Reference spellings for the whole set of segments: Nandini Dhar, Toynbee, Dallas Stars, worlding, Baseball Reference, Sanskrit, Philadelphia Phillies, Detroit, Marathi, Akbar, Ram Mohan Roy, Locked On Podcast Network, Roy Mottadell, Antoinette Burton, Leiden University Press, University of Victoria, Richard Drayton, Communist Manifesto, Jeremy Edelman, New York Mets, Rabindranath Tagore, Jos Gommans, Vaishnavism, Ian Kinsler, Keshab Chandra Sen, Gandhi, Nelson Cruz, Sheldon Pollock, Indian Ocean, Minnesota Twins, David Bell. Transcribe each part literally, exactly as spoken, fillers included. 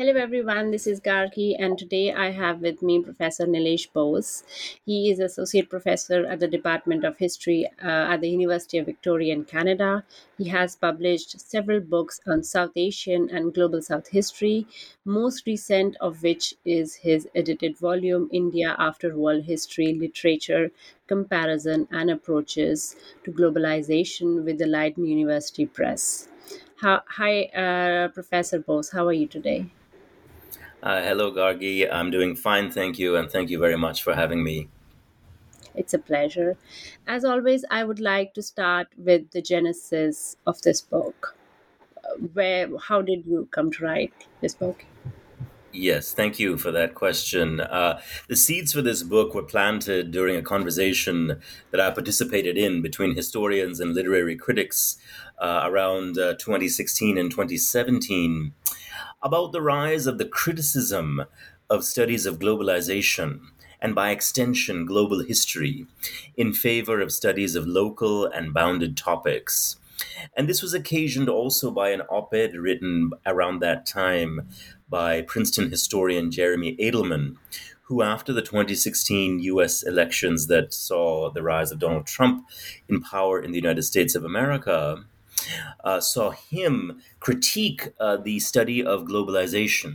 Hello everyone, this is Gargi, and today I have with me Professor Nilesh Bose. He is Associate Professor at the Department of History uh, at the University of Victoria in Canada. He has published several books on South Asian and Global South history, most recent of which is his edited volume, India After World History, Literature, Comparison and Approaches to Globalization with the Leiden University Press. How, hi, uh, Professor Bose, how are you today? Uh, hello, Gargi. I'm doing fine, thank you, and thank you very much for having me. It's a pleasure. As always, I would like to start with the genesis of this book. Where, how did you come to write this book? Yes, thank you for that question. Uh, the seeds for this book were planted during a conversation that I participated in between historians and literary critics uh, around uh, twenty sixteen and twenty seventeen. About the rise of the criticism of studies of globalization and by extension global history in favor of studies of local and bounded topics. And this was occasioned also by an op-ed written around that time by Princeton historian Jeremy Edelman, who after the twenty sixteen U S elections that saw the rise of Donald Trump in power in the United States of America, Uh, saw him critique uh, the study of globalization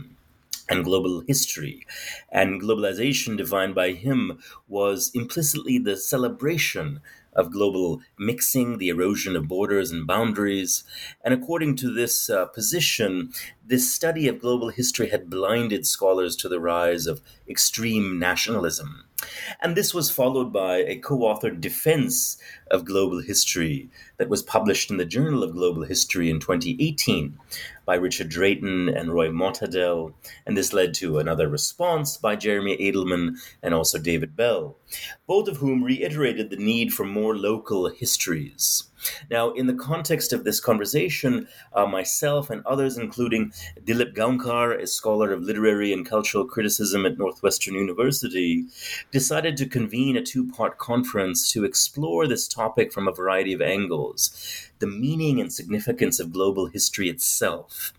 and global history. And globalization, defined by him, was implicitly the celebration of global mixing, the erosion of borders and boundaries. And according to this uh, position, this study of global history had blinded scholars to the rise of extreme nationalism. And this was followed by a co-authored defense of global history that was published in the Journal of Global History in twenty eighteen by Richard Drayton and Roy Mottadell. And this led to another response by Jeremy Edelman and also David Bell, both of whom reiterated the need for more local histories. Now, in the context of this conversation, uh, myself and others, including Dilip Gaunkar, a scholar of literary and cultural criticism at Northwestern University, decided to convene a two-part conference to explore this topic from a variety of angles, the meaning and significance of global history itself,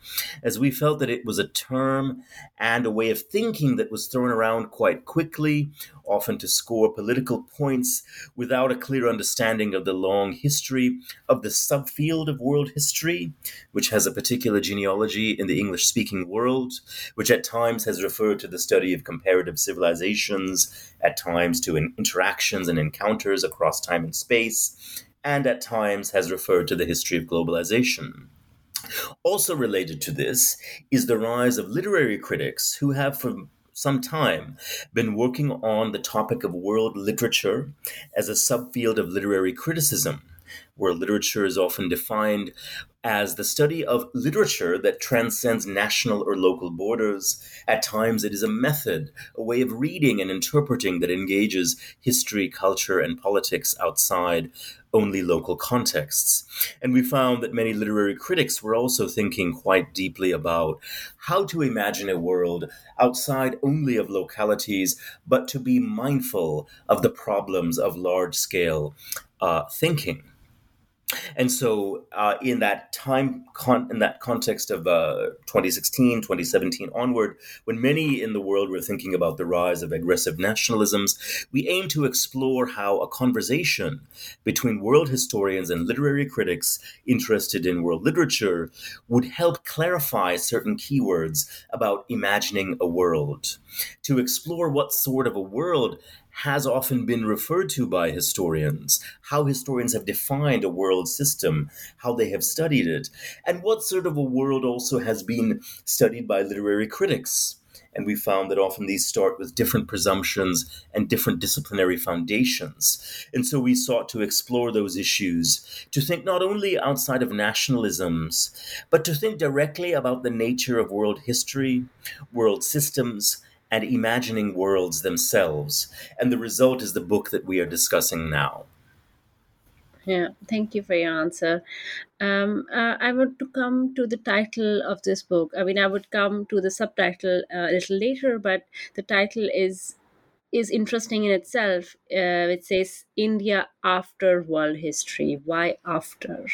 as we felt that it was a term and a way of thinking that was thrown around quite quickly, often to score political points without a clear understanding of the long history of the subfield of world history, which has a particular genealogy in the English-speaking world, which at times has referred to the study of comparative civilizations, at times to interactions and encounters across time and space, and at times has referred to the history of globalization. Also related to this is the rise of literary critics who have for some time been working on the topic of world literature as a subfield of literary criticism, where literature is often defined as the study of literature that transcends national or local borders. At times, it is a method, a way of reading and interpreting that engages history, culture, and politics outside only local contexts. And we found that many literary critics were also thinking quite deeply about how to imagine a world outside only of localities, but to be mindful of the problems of large-scale uh, thinking. And so uh, in that time, con- in that context of uh, twenty sixteen, twenty seventeen onward, when many in the world were thinking about the rise of aggressive nationalisms, we aim to explore how a conversation between world historians and literary critics interested in world literature would help clarify certain keywords about imagining a world, to explore what sort of a world has often been referred to by historians, how historians have defined a world system, how they have studied it, and what sort of a world also has been studied by literary critics. And we found that often these start with different presumptions and different disciplinary foundations. And so we sought to explore those issues, to think not only outside of nationalisms, but to think directly about the nature of world history, world systems, and imagining worlds themselves. And the result is the book that we are discussing now. Yeah, thank you for your answer. Um, uh, I want to come to the title of this book. I mean, I would come to the subtitle uh, a little later, but the title is is interesting in itself. Uh, it says, India After World History. Why after?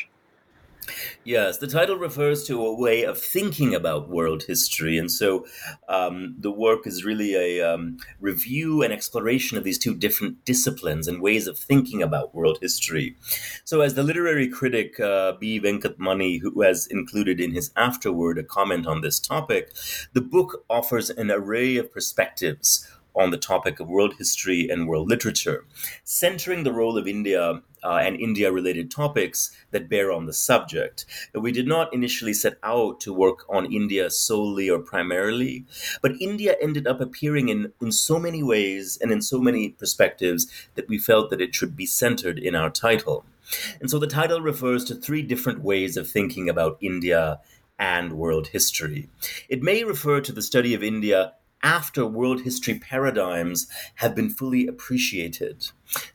Yes, the title refers to a way of thinking about world history. And so um, the work is really a um, review and exploration of these two different disciplines and ways of thinking about world history. So as the literary critic uh, B. Venkat Mani, who has included in his afterword a comment on this topic, the book offers an array of perspectives on the topic of world history and world literature, centering the role of India uh, and India-related topics that bear on the subject. We did not initially set out to work on India solely or primarily, but India ended up appearing in, in so many ways and in so many perspectives that we felt that it should be centered in our title. And so the title refers to three different ways of thinking about India and world history. It may refer to the study of India after world history paradigms have been fully appreciated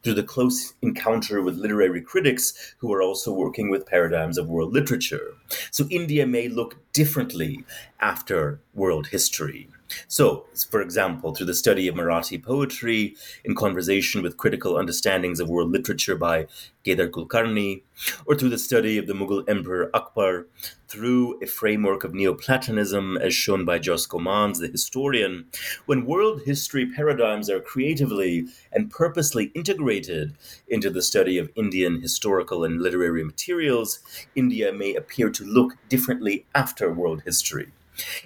through the close encounter with literary critics who are also working with paradigms of world literature. So India may look differently after world history. So, for example, through the study of Marathi poetry, in conversation with critical understandings of world literature by Gedar Gulkarni, or through the study of the Mughal Emperor Akbar, through a framework of Neoplatonism, as shown by Jos Gommans, the historian, when world history paradigms are creatively and purposely integrated into the study of Indian historical and literary materials, India may appear to look differently after world history.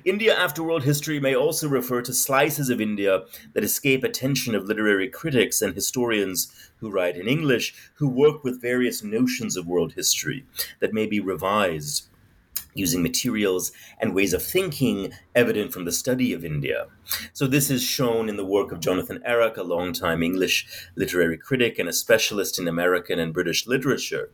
India after world history may also refer to slices of India that escape attention of literary critics and historians who write in English, who work with various notions of world history that may be revised using materials and ways of thinking evident from the study of India. So this is shown in the work of Jonathan Ehrlich, a longtime English literary critic and a specialist in American and British literature,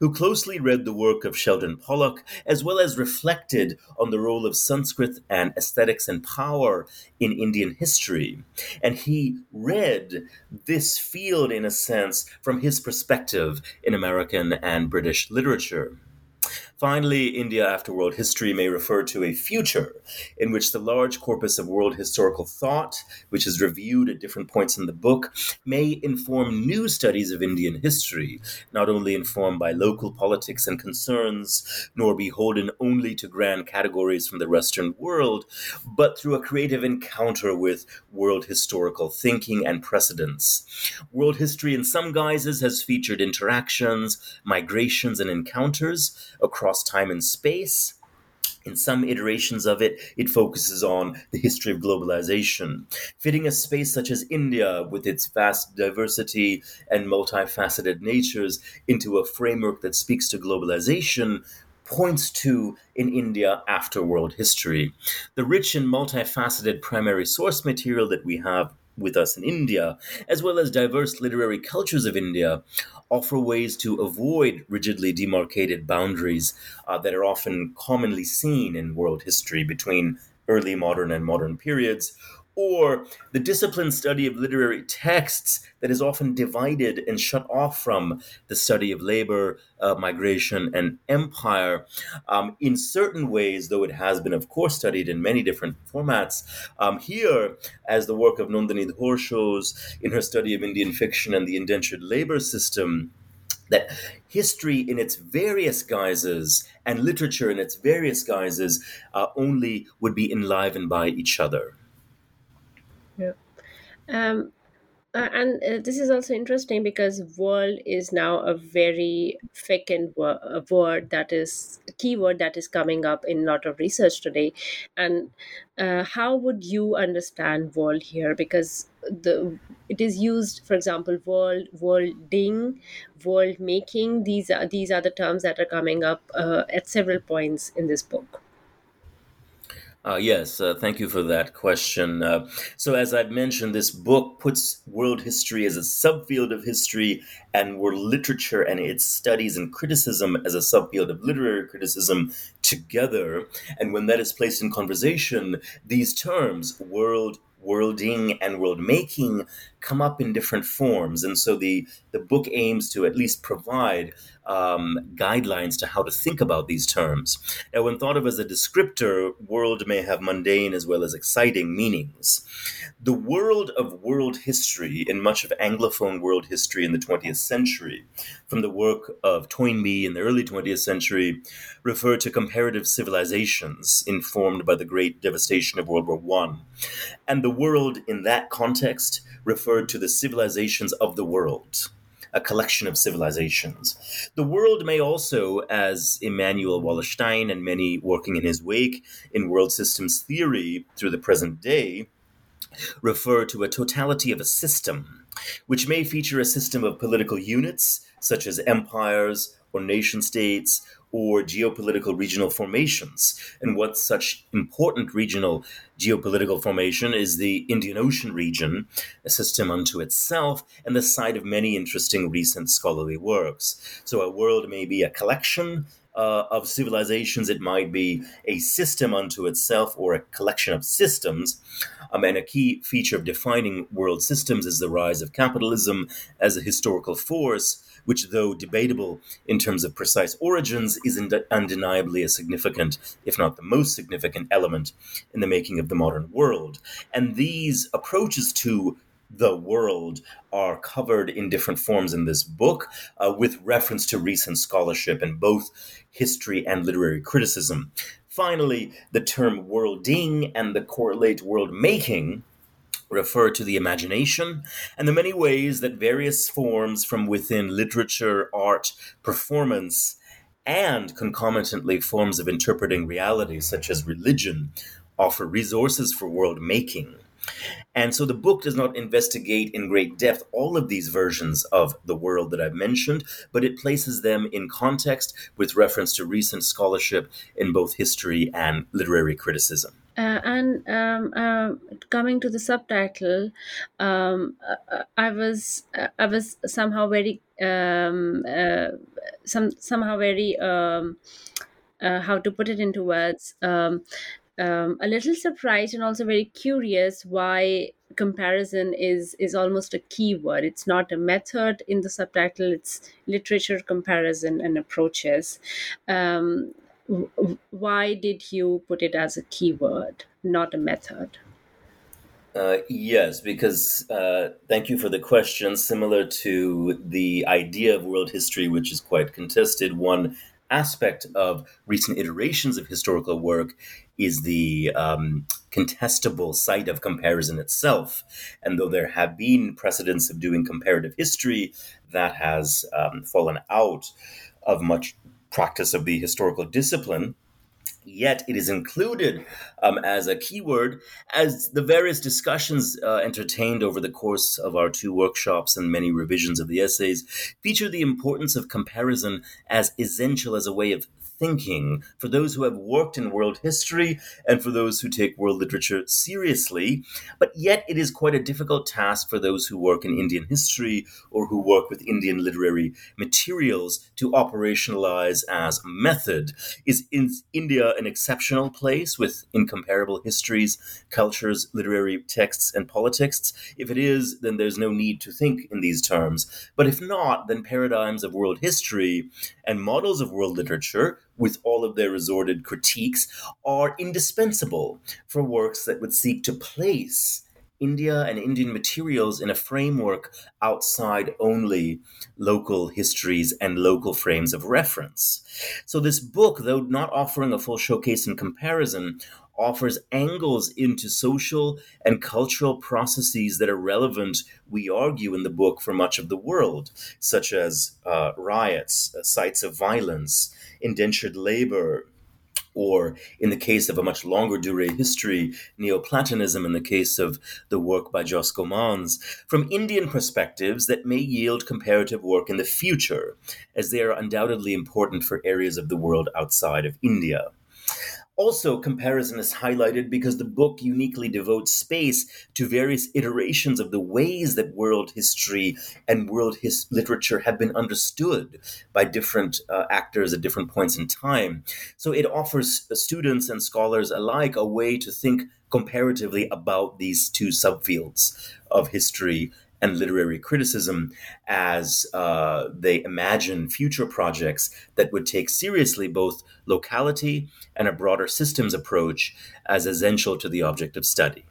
who closely read the work of Sheldon Pollock, as well as reflected on the role of Sanskrit and aesthetics and power in Indian history. And he read this field, in a sense, from his perspective in American and British literature. Finally, India after world history may refer to a future in which the large corpus of world historical thought, which is reviewed at different points in the book, may inform new studies of Indian history, not only informed by local politics and concerns, nor beholden only to grand categories from the Western world, but through a creative encounter with world historical thinking and precedents. World history in some guises has featured interactions, migrations, and encounters across time and space. In some iterations of it, it focuses on the history of globalization, fitting a space such as India with its vast diversity and multifaceted natures into a framework that speaks to globalization, points to in India after world history. The rich and multifaceted primary source material that we have with us in India, as well as diverse literary cultures of India, offer ways to avoid rigidly demarcated boundaries uh, that are often commonly seen in world history between early modern and modern periods, or the disciplined study of literary texts that is often divided and shut off from the study of labor, uh, migration, and empire. Um, in certain ways, though it has been, of course, studied in many different formats, um, here, as the work of Nandini Dhar shows in her study of Indian fiction and the indentured labor system, that history in its various guises and literature in its various guises uh, only would be enlivened by each other. Yeah, um, uh, and uh, this is also interesting because world is now a very frequent wor- a word that is a keyword that is coming up in a lot of research today. And uh, how would you understand world here? Because the it is used, for example, world, worlding, world making. These are these are the terms that are coming up uh, at several points in this book. Uh, yes, uh, thank you for that question. Uh, so as I've mentioned, this book puts world history as a subfield of history and world literature and its studies and criticism as a subfield of literary criticism together. And when that is placed in conversation, these terms, world, worlding, and world making, come up in different forms. And so the, the book aims to at least provide um, guidelines to how to think about these terms. Now, when thought of as a descriptor, world may have mundane as well as exciting meanings. The world of world history in much of Anglophone world history in the twentieth century, from the work of Toynbee in the early twentieth century, referred to comparative civilizations informed by the great devastation of World War One. And the world in that context referred to the civilizations of the world, a collection of civilizations. The world may also, as Immanuel Wallerstein and many working in his wake in world systems theory through the present day, refer to a totality of a system, which may feature a system of political units, such as empires or nation states, or geopolitical regional formations. And what such important regional geopolitical formation is the Indian Ocean region, a system unto itself, and the site of many interesting recent scholarly works. So a world may be a collection uh, of civilizations. It might be a system unto itself or a collection of systems. Um, and a key feature of defining world systems is the rise of capitalism as a historical force, which, though debatable in terms of precise origins, is undeniably a significant, if not the most significant, element in the making of the modern world. And these approaches to the world are covered in different forms in this book, uh, with reference to recent scholarship and both history and literary criticism. Finally, the term worlding and the correlate world-making refer to the imagination and the many ways that various forms from within literature, art, performance, and concomitantly forms of interpreting reality, such as religion, offer resources for world making. And so the book does not investigate in great depth all of these versions of the world that I've mentioned, but it places them in context with reference to recent scholarship in both history and literary criticism. Uh, and um, uh, coming to the subtitle, um, I was I was somehow very um, uh, some somehow very um, uh, how to put it into words. Um, Um, a little surprised and also very curious why comparison is is almost a keyword. It's not a method in the subtitle. It's literature comparison and approaches. Um, why did you put it as a keyword, not a method? Uh, yes, because uh, thank you for the question. Similar to the idea of world history, which is quite contested, one aspect of recent iterations of historical work is the um, contestable site of comparison itself. And though there have been precedents of doing comparative history, that has um, fallen out of much practice of the historical discipline, yet it is included um, as a keyword, as the various discussions uh, entertained over the course of our two workshops and many revisions of the essays feature the importance of comparison as essential as a way of thinking for those who have worked in world history and for those who take world literature seriously. But yet it is quite a difficult task for those who work in Indian history or who work with Indian literary materials to operationalize as method. Is in India an exceptional place with incomparable histories, cultures, literary texts, and politics? If it is, then there's no need to think in these terms. But if not, then paradigms of world history and models of world literature, with all of their resorted critiques, are indispensable for works that would seek to place India and Indian materials in a framework outside only local histories and local frames of reference. So this book, though not offering a full showcase and comparison, offers angles into social and cultural processes that are relevant, we argue in the book, for much of the world, such as uh, riots, sites of violence, indentured labor, or in the case of a much longer durée history, Neoplatonism in the case of the work by Jos Gommans, from Indian perspectives that may yield comparative work in the future, as they are undoubtedly important for areas of the world outside of India. Also, comparison is highlighted because the book uniquely devotes space to various iterations of the ways that world history and world his- literature have been understood by different uh, actors at different points in time. So it offers students and scholars alike a way to think comparatively about these two subfields of history and literary criticism as uh, they imagine future projects that would take seriously both locality and a broader systems approach as essential to the object of study.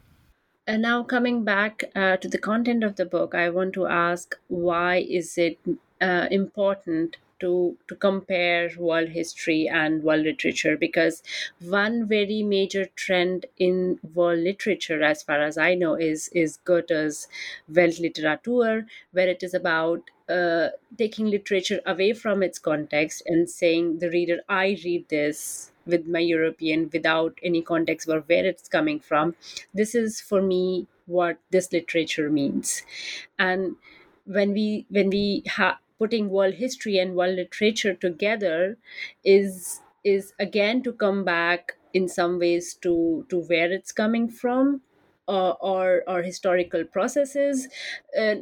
And now coming back uh, to the content of the book, I want to ask, why is it uh, important to, to compare world history and world literature? Because one very major trend in world literature, as far as I know, is, is Goethe's Weltliteratur, where it is about uh, taking literature away from its context and saying, the reader, I read this with my European without any context or where it's coming from. This is, for me, what this literature means. And when we, when we have putting world history and world literature together is is again to come back in some ways to, to where it's coming from uh, or, or historical processes, uh,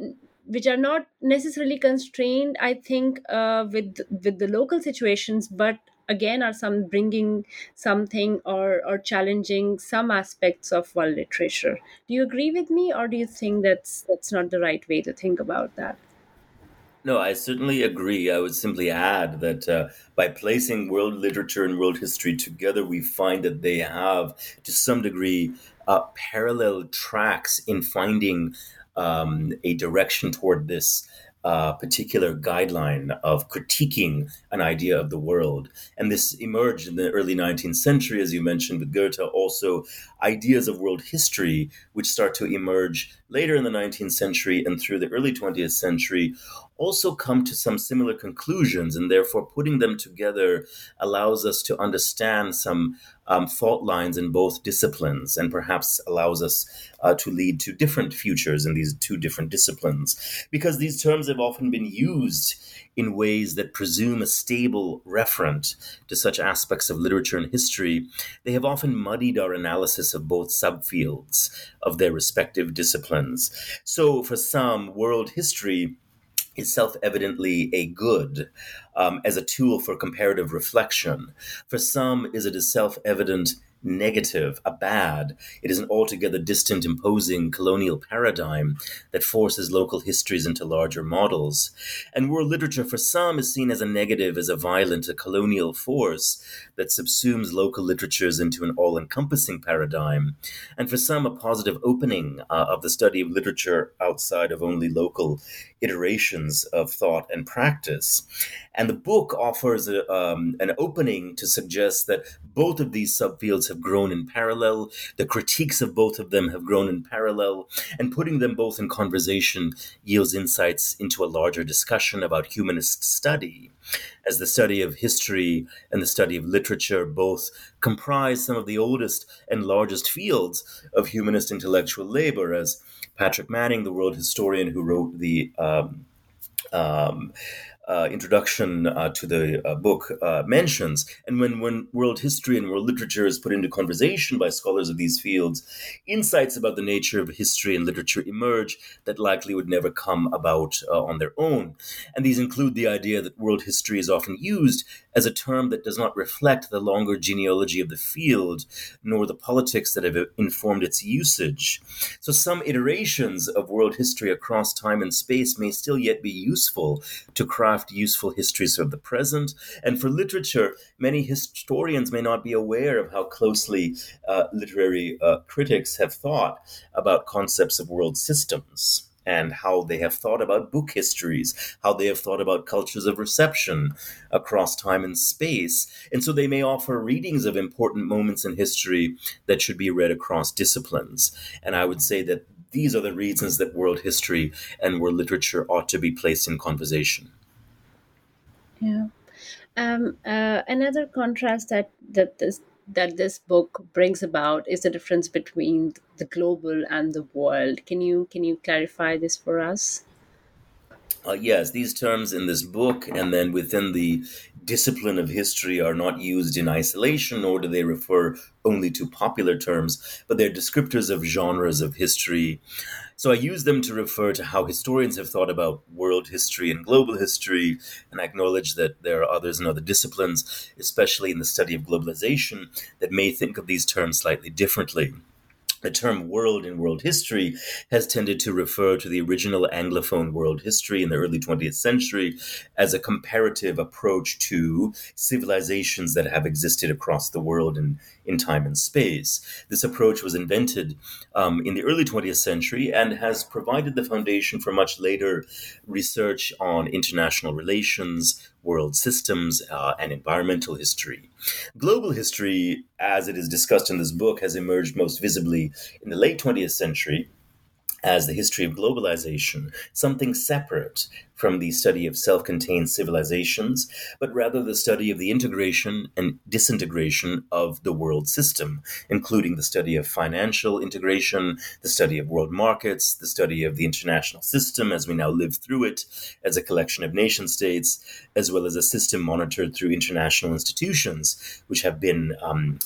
which are not necessarily constrained, I think, uh, with with the local situations, but again are some bringing something or, or challenging some aspects of world literature. Do you agree with me, or do you think that's that's not the right way to think about that? No, I certainly agree. I would simply add that uh, by placing world literature and world history together, we find that they have, to some degree, uh, parallel tracks in finding um, a direction toward this uh, particular guideline of critiquing an idea of the world. And this emerged in the early nineteenth century, as you mentioned, with Goethe, also ideas of world history, which start to emerge later in the nineteenth century and through the early twentieth century, also come to some similar conclusions, and therefore putting them together allows us to understand some um, fault lines in both disciplines, and perhaps allows us uh, to lead to different futures in these two different disciplines, because these terms have often been used in ways that presume a stable referent to such aspects of literature and history. They have often muddied our analysis of both subfields of their respective disciplines. So for some, world history is self-evidently a good um, as a tool for comparative reflection. For some, is it a self-evident negative, a bad. It is an altogether distant, imposing colonial paradigm that forces local histories into larger models. And world literature, for some, is seen as a negative, as a violent, a colonial force that subsumes local literatures into an all-encompassing paradigm. And for some, a positive opening uh, of the study of literature outside of only local iterations of thought and practice. And the book offers a, um, an opening to suggest that both of these subfields have grown in parallel, the critiques of both of them have grown in parallel, and putting them both in conversation yields insights into a larger discussion about humanist study, as the study of history and the study of literature both comprise some of the oldest and largest fields of humanist intellectual labor, as Patrick Manning, the world historian who wrote the um, um, uh, introduction uh, to the uh, book, uh, mentions. And when, when world history and world literature is put into conversation by scholars of these fields, insights about the nature of history and literature emerge that likely would never come about uh, on their own. And these include the idea that world history is often used as a term that does not reflect the longer genealogy of the field, nor the politics that have informed its usage. So some iterations of world history across time and space may still yet be useful to craft useful histories of the present. And for literature, many historians may not be aware of how closely uh, literary uh, critics have thought about concepts of world systems, and how they have thought about book histories, how they have thought about cultures of reception across time and space. And so they may offer readings of important moments in history that should be read across disciplines. And I would say that these are the reasons that world history and world literature ought to be placed in conversation. Yeah. Um, uh, another contrast that, that this that this book brings about is the difference between the global and the world. Can you can you clarify this for us? Uh, yes, these terms in this book and then within the discipline of history are not used in isolation, nor do they refer only to popular terms, but they're descriptors of genres of history. So I use them to refer to how historians have thought about world history and global history, and I acknowledge that there are others in other disciplines, especially in the study of globalization, that may think of these terms slightly differently. The term world in world history has tended to refer to the original Anglophone world history in the early twentieth century as a comparative approach to civilizations that have existed across the world in, in time and space. This approach was invented um, in the early twentieth century and has provided the foundation for much later research on international relations, world systems, uh, and environmental history. Global history, as it is discussed in this book, has emerged most visibly in the late twentieth century as the history of globalization, something separate from the study of self-contained civilizations, but rather the study of the integration and disintegration of the world system, including the study of financial integration, the study of world markets, the study of the international system as we now live through it as a collection of nation states, as well as a system monitored through international institutions, which have been um,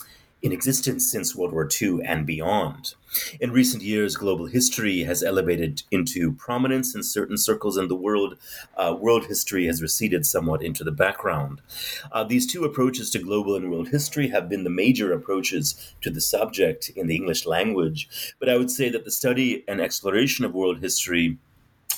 in existence since World War Two and beyond. In recent years, global history has elevated into prominence in certain circles in the world. Uh, world history has receded somewhat into the background. Uh, these two approaches to global and world history have been the major approaches to the subject in the English language. But I would say that the study and exploration of world history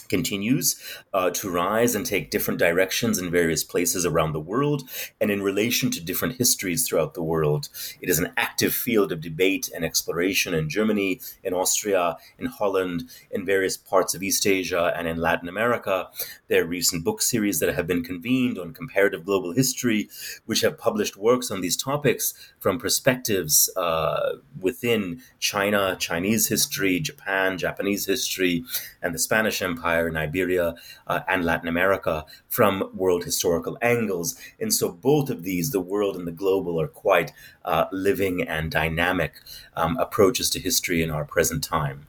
continues uh, to rise and take different directions in various places around the world and in relation to different histories throughout the world. It is an active field of debate and exploration in Germany, in Austria, in Holland, in various parts of East Asia, and in Latin America. There are recent book series that have been convened on comparative global history, which have published works on these topics from perspectives uh, within China, Chinese history, Japan, Japanese history, and the Spanish Empire, in Iberia uh, and Latin America, from world historical angles. And so both of these, the world and the global, are quite uh, living and dynamic um, approaches to history in our present time.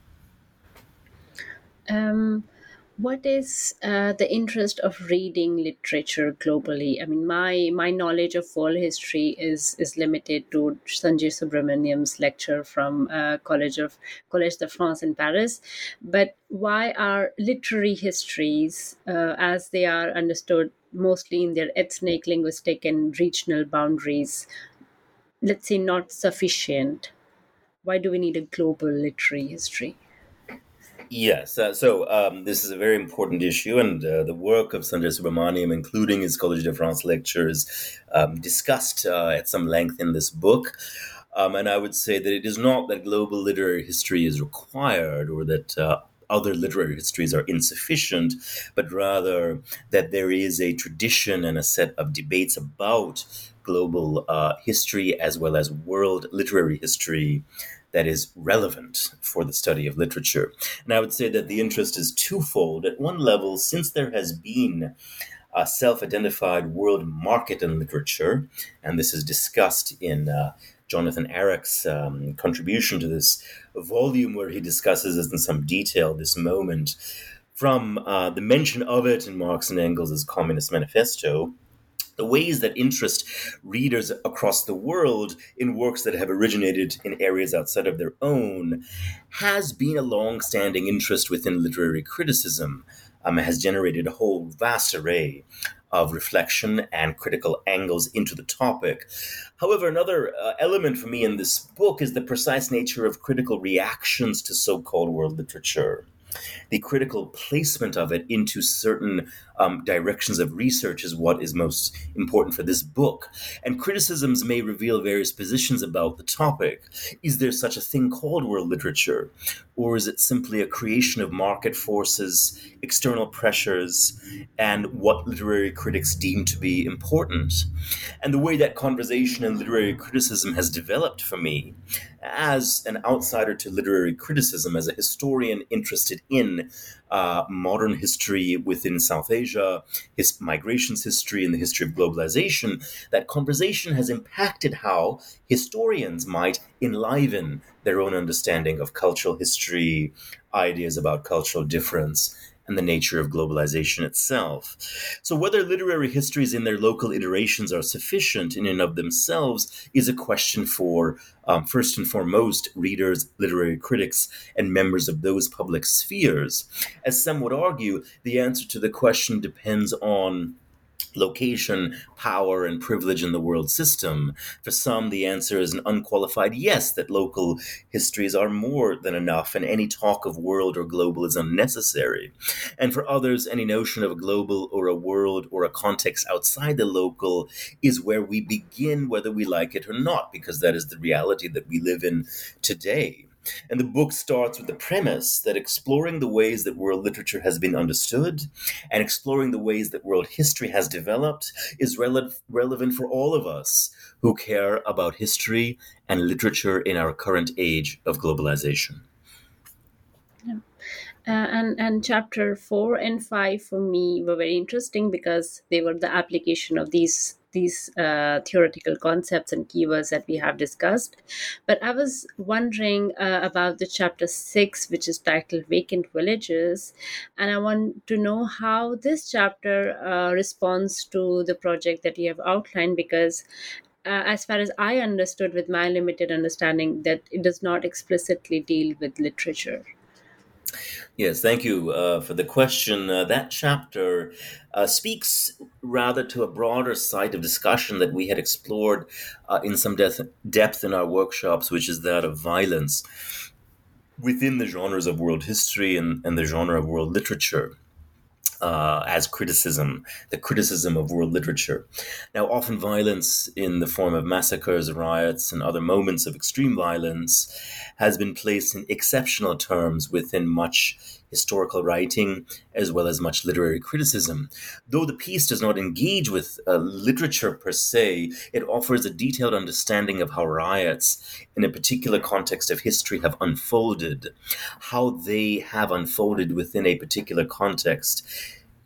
Um, what is uh, the interest of reading literature globally? I mean, my my knowledge of world history is is limited to Sanjeev Subramaniam's lecture from uh, College of Collège de France in Paris, but why are literary histories, uh, as they are understood mostly in their ethnic, linguistic, and regional boundaries, let's say, not sufficient? Why do we need a global literary history? Yes, uh, so um, this is a very important issue, and uh, the work of Sanjeev Subramaniam, including his Collège de France lectures, um, discussed uh, at some length in this book. Um, and I would say that it is not that global literary history is required or that uh, other literary histories are insufficient, but rather that there is a tradition and a set of debates about global uh, history as well as world literary history that is relevant for the study of literature. And I would say that the interest is twofold. At one level, since there has been a self-identified world market in literature, and this is discussed in uh, Jonathan Ehrlich's um, contribution to this volume, where he discusses this in some detail, this moment from uh, the mention of it in Marx and Engels' Communist Manifesto, the ways that interest readers across the world in works that have originated in areas outside of their own has been a long-standing interest within literary criticism, um, has generated a whole vast array of reflection and critical angles into the topic. However, another uh, element for me in this book is the precise nature of critical reactions to so-called world literature, the critical placement of it into certain um, directions of research is what is most important for this book. And criticisms may reveal various positions about the topic. Is there such a thing called world literature? Or is it simply a creation of market forces, external pressures, and what literary critics deem to be important? And the way that conversation and literary criticism has developed for me, as an outsider to literary criticism, as a historian interested in uh, modern history within South Asia, his migrations history, and the history of globalization, that conversation has impacted how historians might enliven their own understanding of cultural history, ideas about cultural difference, and the nature of globalization itself. So whether literary histories in their local iterations are sufficient in and of themselves is a question for, um, first and foremost, readers, literary critics, and members of those public spheres. As some would argue, the answer to the question depends on location, power, and privilege in the world system. For some, the answer is an unqualified yes, that local histories are more than enough, and any talk of world or global is unnecessary. And for others, any notion of a global or a world or a context outside the local is where we begin, whether we like it or not, because that is the reality that we live in today. And the book starts with the premise that exploring the ways that world literature has been understood and exploring the ways that world history has developed is rele- relevant for all of us who care about history and literature in our current age of globalization. Yeah. Uh, and, and chapter four and five for me were very interesting because they were the application of these these uh, theoretical concepts and keywords that we have discussed. But I was wondering uh, about the chapter six, which is titled Vacant Villages. And I want to know how this chapter uh, responds to the project that you have outlined, because Uh, as far as I understood with my limited understanding, that it does not explicitly deal with literature. Yes, thank you uh, for the question. Uh, that chapter uh, speaks rather to a broader side of discussion that we had explored uh, in some de- depth in our workshops, which is that of violence within the genres of world history and, and the genre of world literature. Uh, as criticism, the criticism of world literature. Now, often violence in the form of massacres, riots, and other moments of extreme violence has been placed in exceptional terms within much historical writing, as well as much literary criticism. Though the piece does not engage with uh, literature per se, it offers a detailed understanding of how riots in a particular context of history have unfolded, how they have unfolded within a particular context,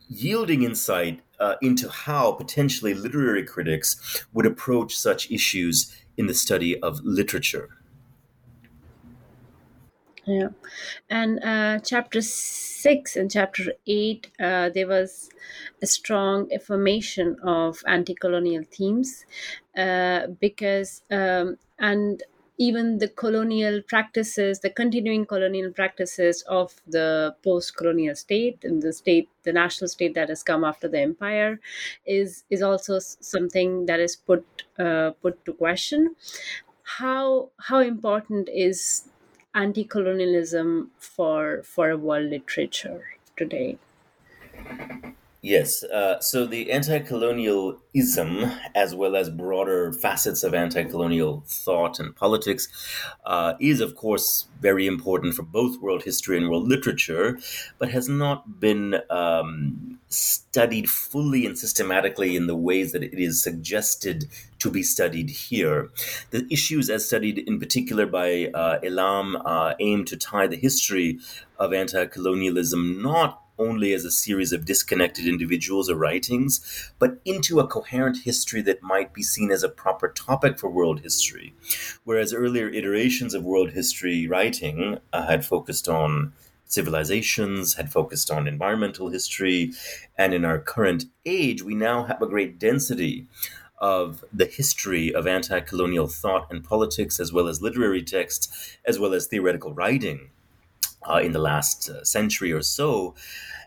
yielding insight uh, into how potentially literary critics would approach such issues in the study of literature. Yeah. And uh, chapter six and chapter eight, uh, there was a strong affirmation of anti-colonial themes uh, because, um, and even the colonial practices, the continuing colonial practices of the post-colonial state and the state, the national state that has come after the empire is, is also something that is put, uh, put to question. How, how important is anti-colonialism for for world literature today? Yes, uh, so the anti-colonialism, as well as broader facets of anti-colonial thought and politics, uh, is of course very important for both world history and world literature, but has not been um, studied fully and systematically in the ways that it is suggested to be studied here. The issues as studied in particular by uh, Elam uh, aim to tie the history of anti-colonialism not only as a series of disconnected individuals or writings, but into a coherent history that might be seen as a proper topic for world history. Whereas earlier iterations of world history writing uh, had focused on civilizations, had focused on environmental history, and in our current age, we now have a great density of the history of anti-colonial thought and politics, as well as literary texts, as well as theoretical writing. Uh, in the last uh, century or so.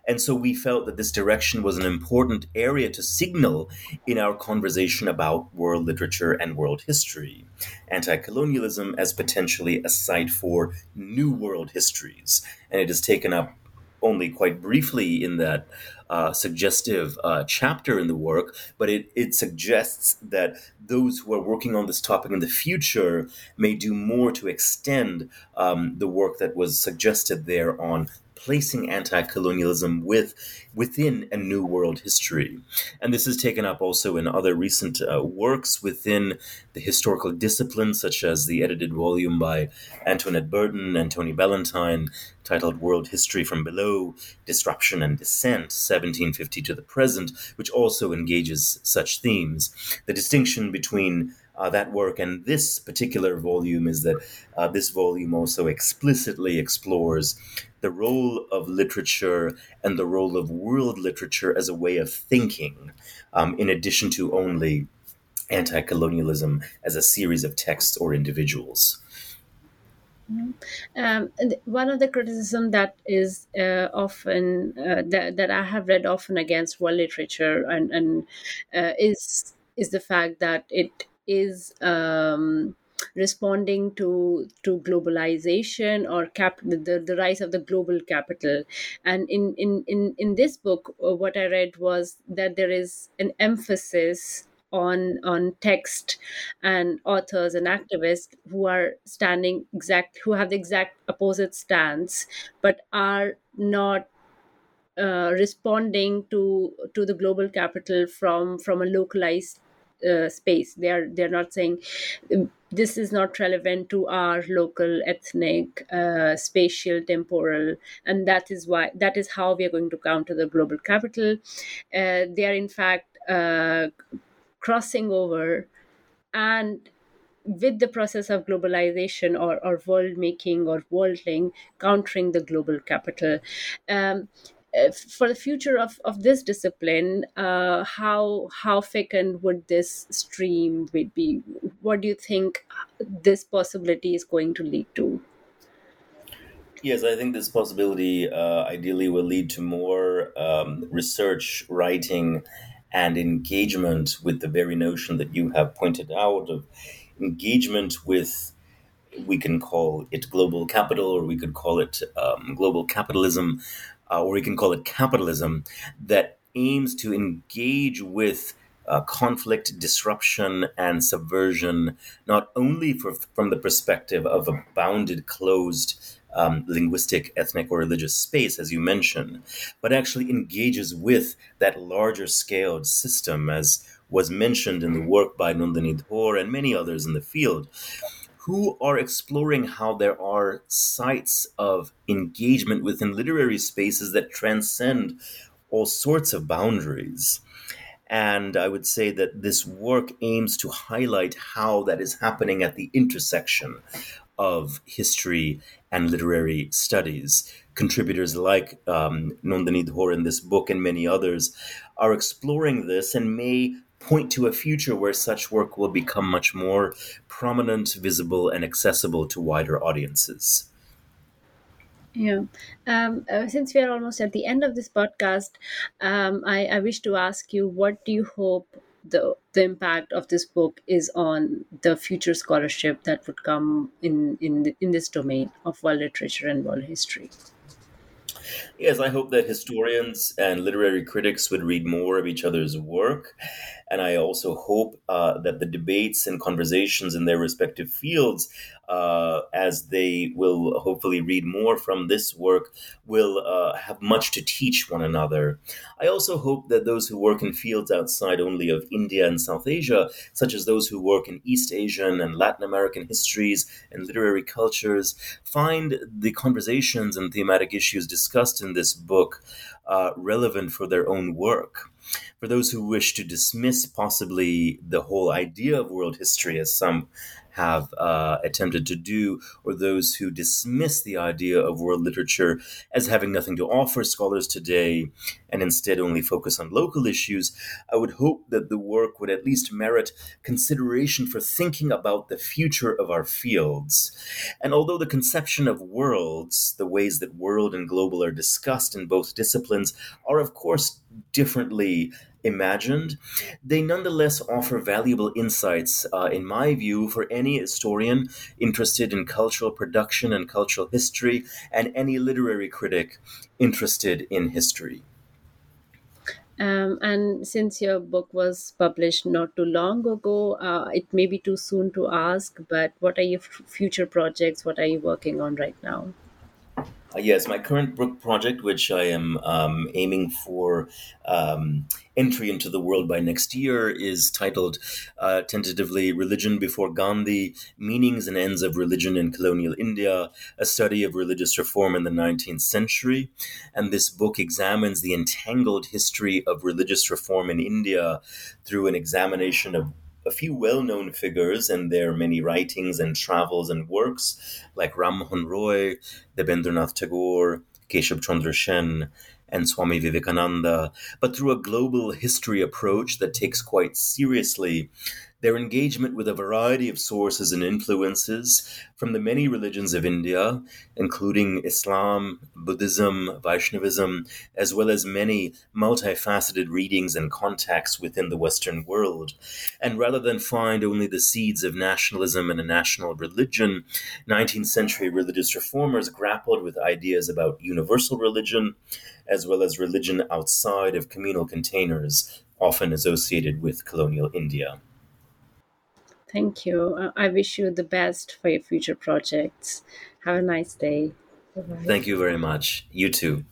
And so we felt that this direction was an important area to signal in our conversation about world literature and world history. Anti-colonialism as potentially a site for new world histories. And it is taken up only quite briefly in that uh, suggestive uh, chapter in the work, but it, it suggests that those who are working on this topic in the future may do more to extend um, the work that was suggested there on placing anti-colonialism with, within a new world history. And this is taken up also in other recent uh, works within the historical discipline, such as the edited volume by Antoinette Burton and Tony Ballantyne, titled World History from Below, Disruption and Dissent, seventeen fifty to the Present, which also engages such themes. The distinction between uh, that work. And this particular volume is that uh, this volume also explicitly explores the role of literature and the role of world literature as a way of thinking, um, in addition to only anti-colonialism as a series of texts or individuals. Um, one of the criticism that is uh, often uh, that, that I have read often against world literature and, and uh, is is the fact that it is um, responding to to globalization or cap the, the rise of the global capital. And in in in in this book, what I read was that there is an emphasis on on text and authors and activists who are standing exact who have the exact opposite stance but are not uh, responding to to the global capital from from a localized uh, space. They are they're not saying this is not relevant to our local ethnic uh, spatial temporal, and that is why that is how we are going to counter the global capital. Uh, they are in fact uh, crossing over, and with the process of globalization or, or world making or worldling, countering the global capital. Um, for the future of, of this discipline, uh, how how fecund would this stream be? What do you think this possibility is going to lead to? Yes, I think this possibility uh, ideally will lead to more um, research, writing, and engagement with the very notion that you have pointed out of engagement with, we can call it global capital, or we could call it um, global capitalism, uh, or we can call it capitalism, that aims to engage with uh, conflict, disruption, and subversion, not only for, from the perspective of a bounded, closed Um, linguistic, ethnic, or religious space, as you mentioned, but actually engages with that larger scaled system, as was mentioned in the work by Nandini Dhar and many others in the field, who are exploring how there are sites of engagement within literary spaces that transcend all sorts of boundaries. And I would say that this work aims to highlight how that is happening at the intersection of history and literary studies. Contributors like um, Nandini Dhar in this book and many others are exploring this and may point to a future where such work will become much more prominent, visible, and accessible to wider audiences. Yeah. Um, uh, since we are almost at the end of this podcast, um, I, I wish to ask you, what do you hope The, the impact of this book is on the future scholarship that would come in in, the, in this domain of world literature and world history? Yes, I hope that historians and literary critics would read more of each other's work. And I also hope uh, that the debates and conversations in their respective fields, uh, as they will hopefully read more from this work, will uh, have much to teach one another. I also hope that those who work in fields outside only of India and South Asia, such as those who work in East Asian and Latin American histories and literary cultures, find the conversations and thematic issues discussed in this book uh, relevant for their own work. For those who wish to dismiss possibly the whole idea of world history, as some have uh, attempted to do, or those who dismiss the idea of world literature as having nothing to offer scholars today and instead only focus on local issues, I would hope that the work would at least merit consideration for thinking about the future of our fields. And although the conception of worlds, the ways that world and global are discussed in both disciplines, are of course differently imagined, they nonetheless offer valuable insights, uh, in my view, for any historian interested in cultural production and cultural history, and any literary critic interested in history. Um, and since your book was published not too long ago, uh, it may be too soon to ask, but what are your f- future projects? What are you working on right now? Uh, yes, my current book project, which I am um, aiming for um, entry into the world by next year, is titled uh, tentatively Religion Before Gandhi, Meanings and Ends of Religion in Colonial India, a Study of Religious Reform in the nineteenth Century. And this book examines the entangled history of religious reform in India through an examination of a few well-known figures and their many writings and travels and works, like Ram Mohan Roy, Rabindranath Tagore, Keshab Chandra Sen, and Swami Vivekananda, but through a global history approach that takes quite seriously their engagement with a variety of sources and influences from the many religions of India, including Islam, Buddhism, Vaishnavism, as well as many multifaceted readings and contacts within the Western world. And rather than find only the seeds of nationalism and a national religion, nineteenth century religious reformers grappled with ideas about universal religion, as well as religion outside of communal containers, often associated with colonial India. Thank you. I wish you the best for your future projects. Have a nice day. Bye-bye. Thank you very much. You too.